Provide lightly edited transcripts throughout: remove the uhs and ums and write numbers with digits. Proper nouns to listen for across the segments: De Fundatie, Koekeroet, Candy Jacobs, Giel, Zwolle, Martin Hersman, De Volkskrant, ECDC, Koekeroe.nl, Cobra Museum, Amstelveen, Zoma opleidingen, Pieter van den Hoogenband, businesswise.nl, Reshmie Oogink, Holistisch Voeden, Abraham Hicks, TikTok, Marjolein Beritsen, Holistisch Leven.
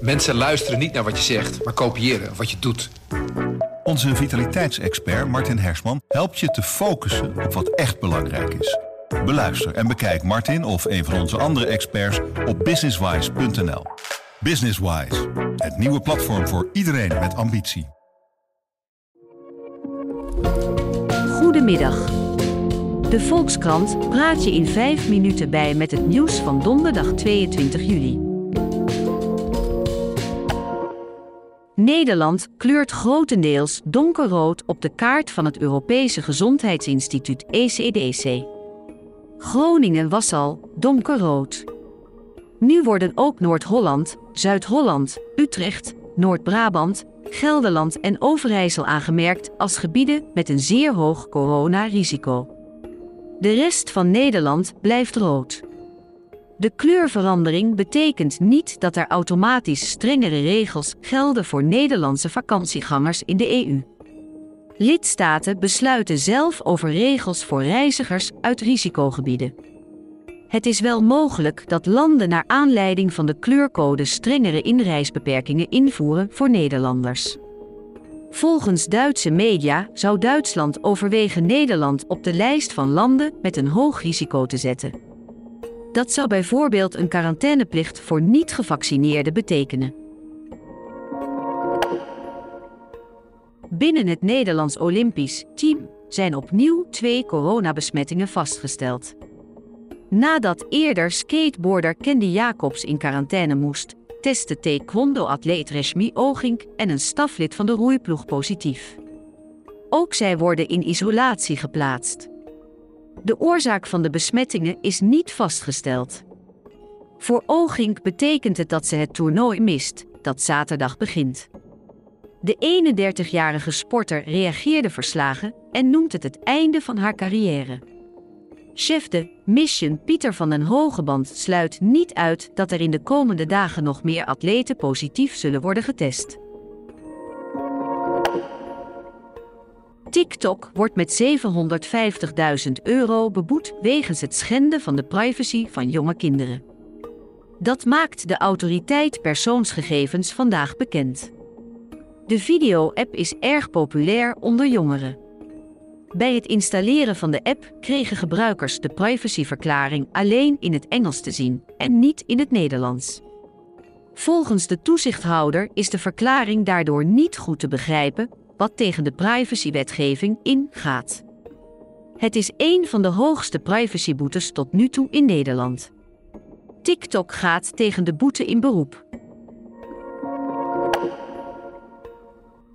Mensen luisteren niet naar wat je zegt, maar kopiëren wat je doet. Onze vitaliteitsexpert Martin Hersman helpt je te focussen op wat echt belangrijk is. Beluister en bekijk Martin of een van onze andere experts op businesswise.nl. Businesswise, het nieuwe platform voor iedereen met ambitie. Goedemiddag. De Volkskrant praat je in 5 minuten bij met het nieuws van donderdag 22 juli. Nederland kleurt grotendeels donkerrood op de kaart van het Europese Gezondheidsinstituut ECDC. Groningen was al donkerrood. Nu worden ook Noord-Holland, Zuid-Holland, Utrecht, Noord-Brabant, Gelderland en Overijssel aangemerkt als gebieden met een zeer hoog coronarisico. De rest van Nederland blijft rood. De kleurverandering betekent niet dat er automatisch strengere regels gelden voor Nederlandse vakantiegangers in de EU. Lidstaten besluiten zelf over regels voor reizigers uit risicogebieden. Het is wel mogelijk dat landen naar aanleiding van de kleurcode strengere inreisbeperkingen invoeren voor Nederlanders. Volgens Duitse media zou Duitsland overwegen Nederland op de lijst van landen met een hoog risico te zetten. Dat zou bijvoorbeeld een quarantaineplicht voor niet-gevaccineerden betekenen. Binnen het Nederlands Olympisch team zijn opnieuw 2 coronabesmettingen vastgesteld. Nadat eerder skateboarder Candy Jacobs in quarantaine moest, testte taekwondo-atleet Reshmie Oogink en een staflid van de roeiploeg positief. Ook zij worden in isolatie geplaatst. De oorzaak van de besmettingen is niet vastgesteld. Voor Oogink betekent het dat ze het toernooi mist, dat zaterdag begint. De 31-jarige sporter reageerde verslagen en noemt het het einde van haar carrière. Chef de mission Pieter van den Hoogenband sluit niet uit dat er in de komende dagen nog meer atleten positief zullen worden getest. TikTok wordt met €750.000 beboet wegens het schenden van de privacy van jonge kinderen. Dat maakt de autoriteit persoonsgegevens vandaag bekend. De video-app is erg populair onder jongeren. Bij het installeren van de app kregen gebruikers de privacyverklaring alleen in het Engels te zien en niet in het Nederlands. Volgens de toezichthouder is de verklaring daardoor niet goed te begrijpen, wat tegen de privacywetgeving ingaat. Het is een van de hoogste privacyboetes tot nu toe in Nederland. TikTok gaat tegen de boete in beroep.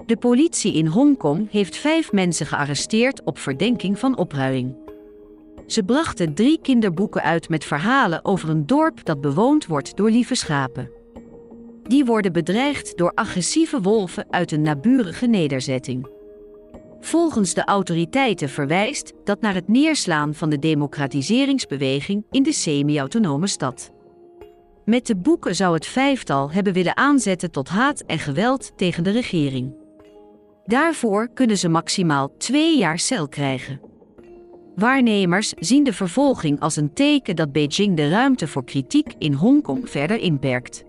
De politie in Hongkong heeft 5 mensen gearresteerd op verdenking van opruiing. Ze brachten 3 kinderboeken uit met verhalen over een dorp dat bewoond wordt door lieve schapen. Die worden bedreigd door agressieve wolven uit een naburige nederzetting. Volgens de autoriteiten verwijst dat naar het neerslaan van de democratiseringsbeweging in de semi-autonome stad. Met de boeken zou het 5-tal hebben willen aanzetten tot haat en geweld tegen de regering. Daarvoor kunnen ze maximaal 2 jaar cel krijgen. Waarnemers zien de vervolging als een teken dat Beijing de ruimte voor kritiek in Hongkong verder inperkt.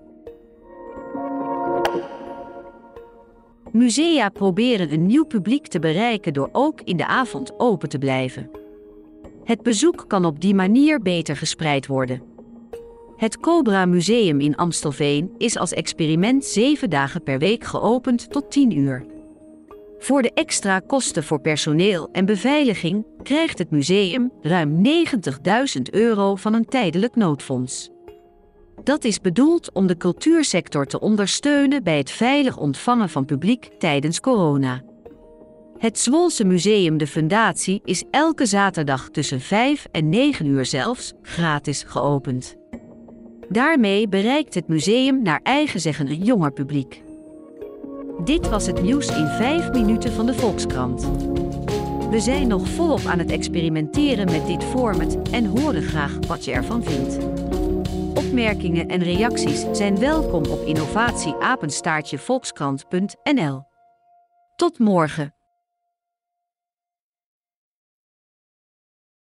Musea proberen een nieuw publiek te bereiken door ook in de avond open te blijven. Het bezoek kan op die manier beter gespreid worden. Het Cobra Museum in Amstelveen is als experiment 7 dagen per week geopend tot 10 uur. Voor de extra kosten voor personeel en beveiliging krijgt het museum ruim €90.000 van een tijdelijk noodfonds. Dat is bedoeld om de cultuursector te ondersteunen bij het veilig ontvangen van publiek tijdens corona. Het Zwolse museum De Fundatie is elke zaterdag tussen 5 en 9 uur zelfs gratis geopend. Daarmee bereikt het museum naar eigen zeggen een jonger publiek. Dit was het nieuws in 5 minuten van de Volkskrant. We zijn nog volop aan het experimenteren met dit format en horen graag wat je ervan vindt. Opmerkingen en reacties zijn welkom op innovatie@volkskrant.nl. Tot morgen.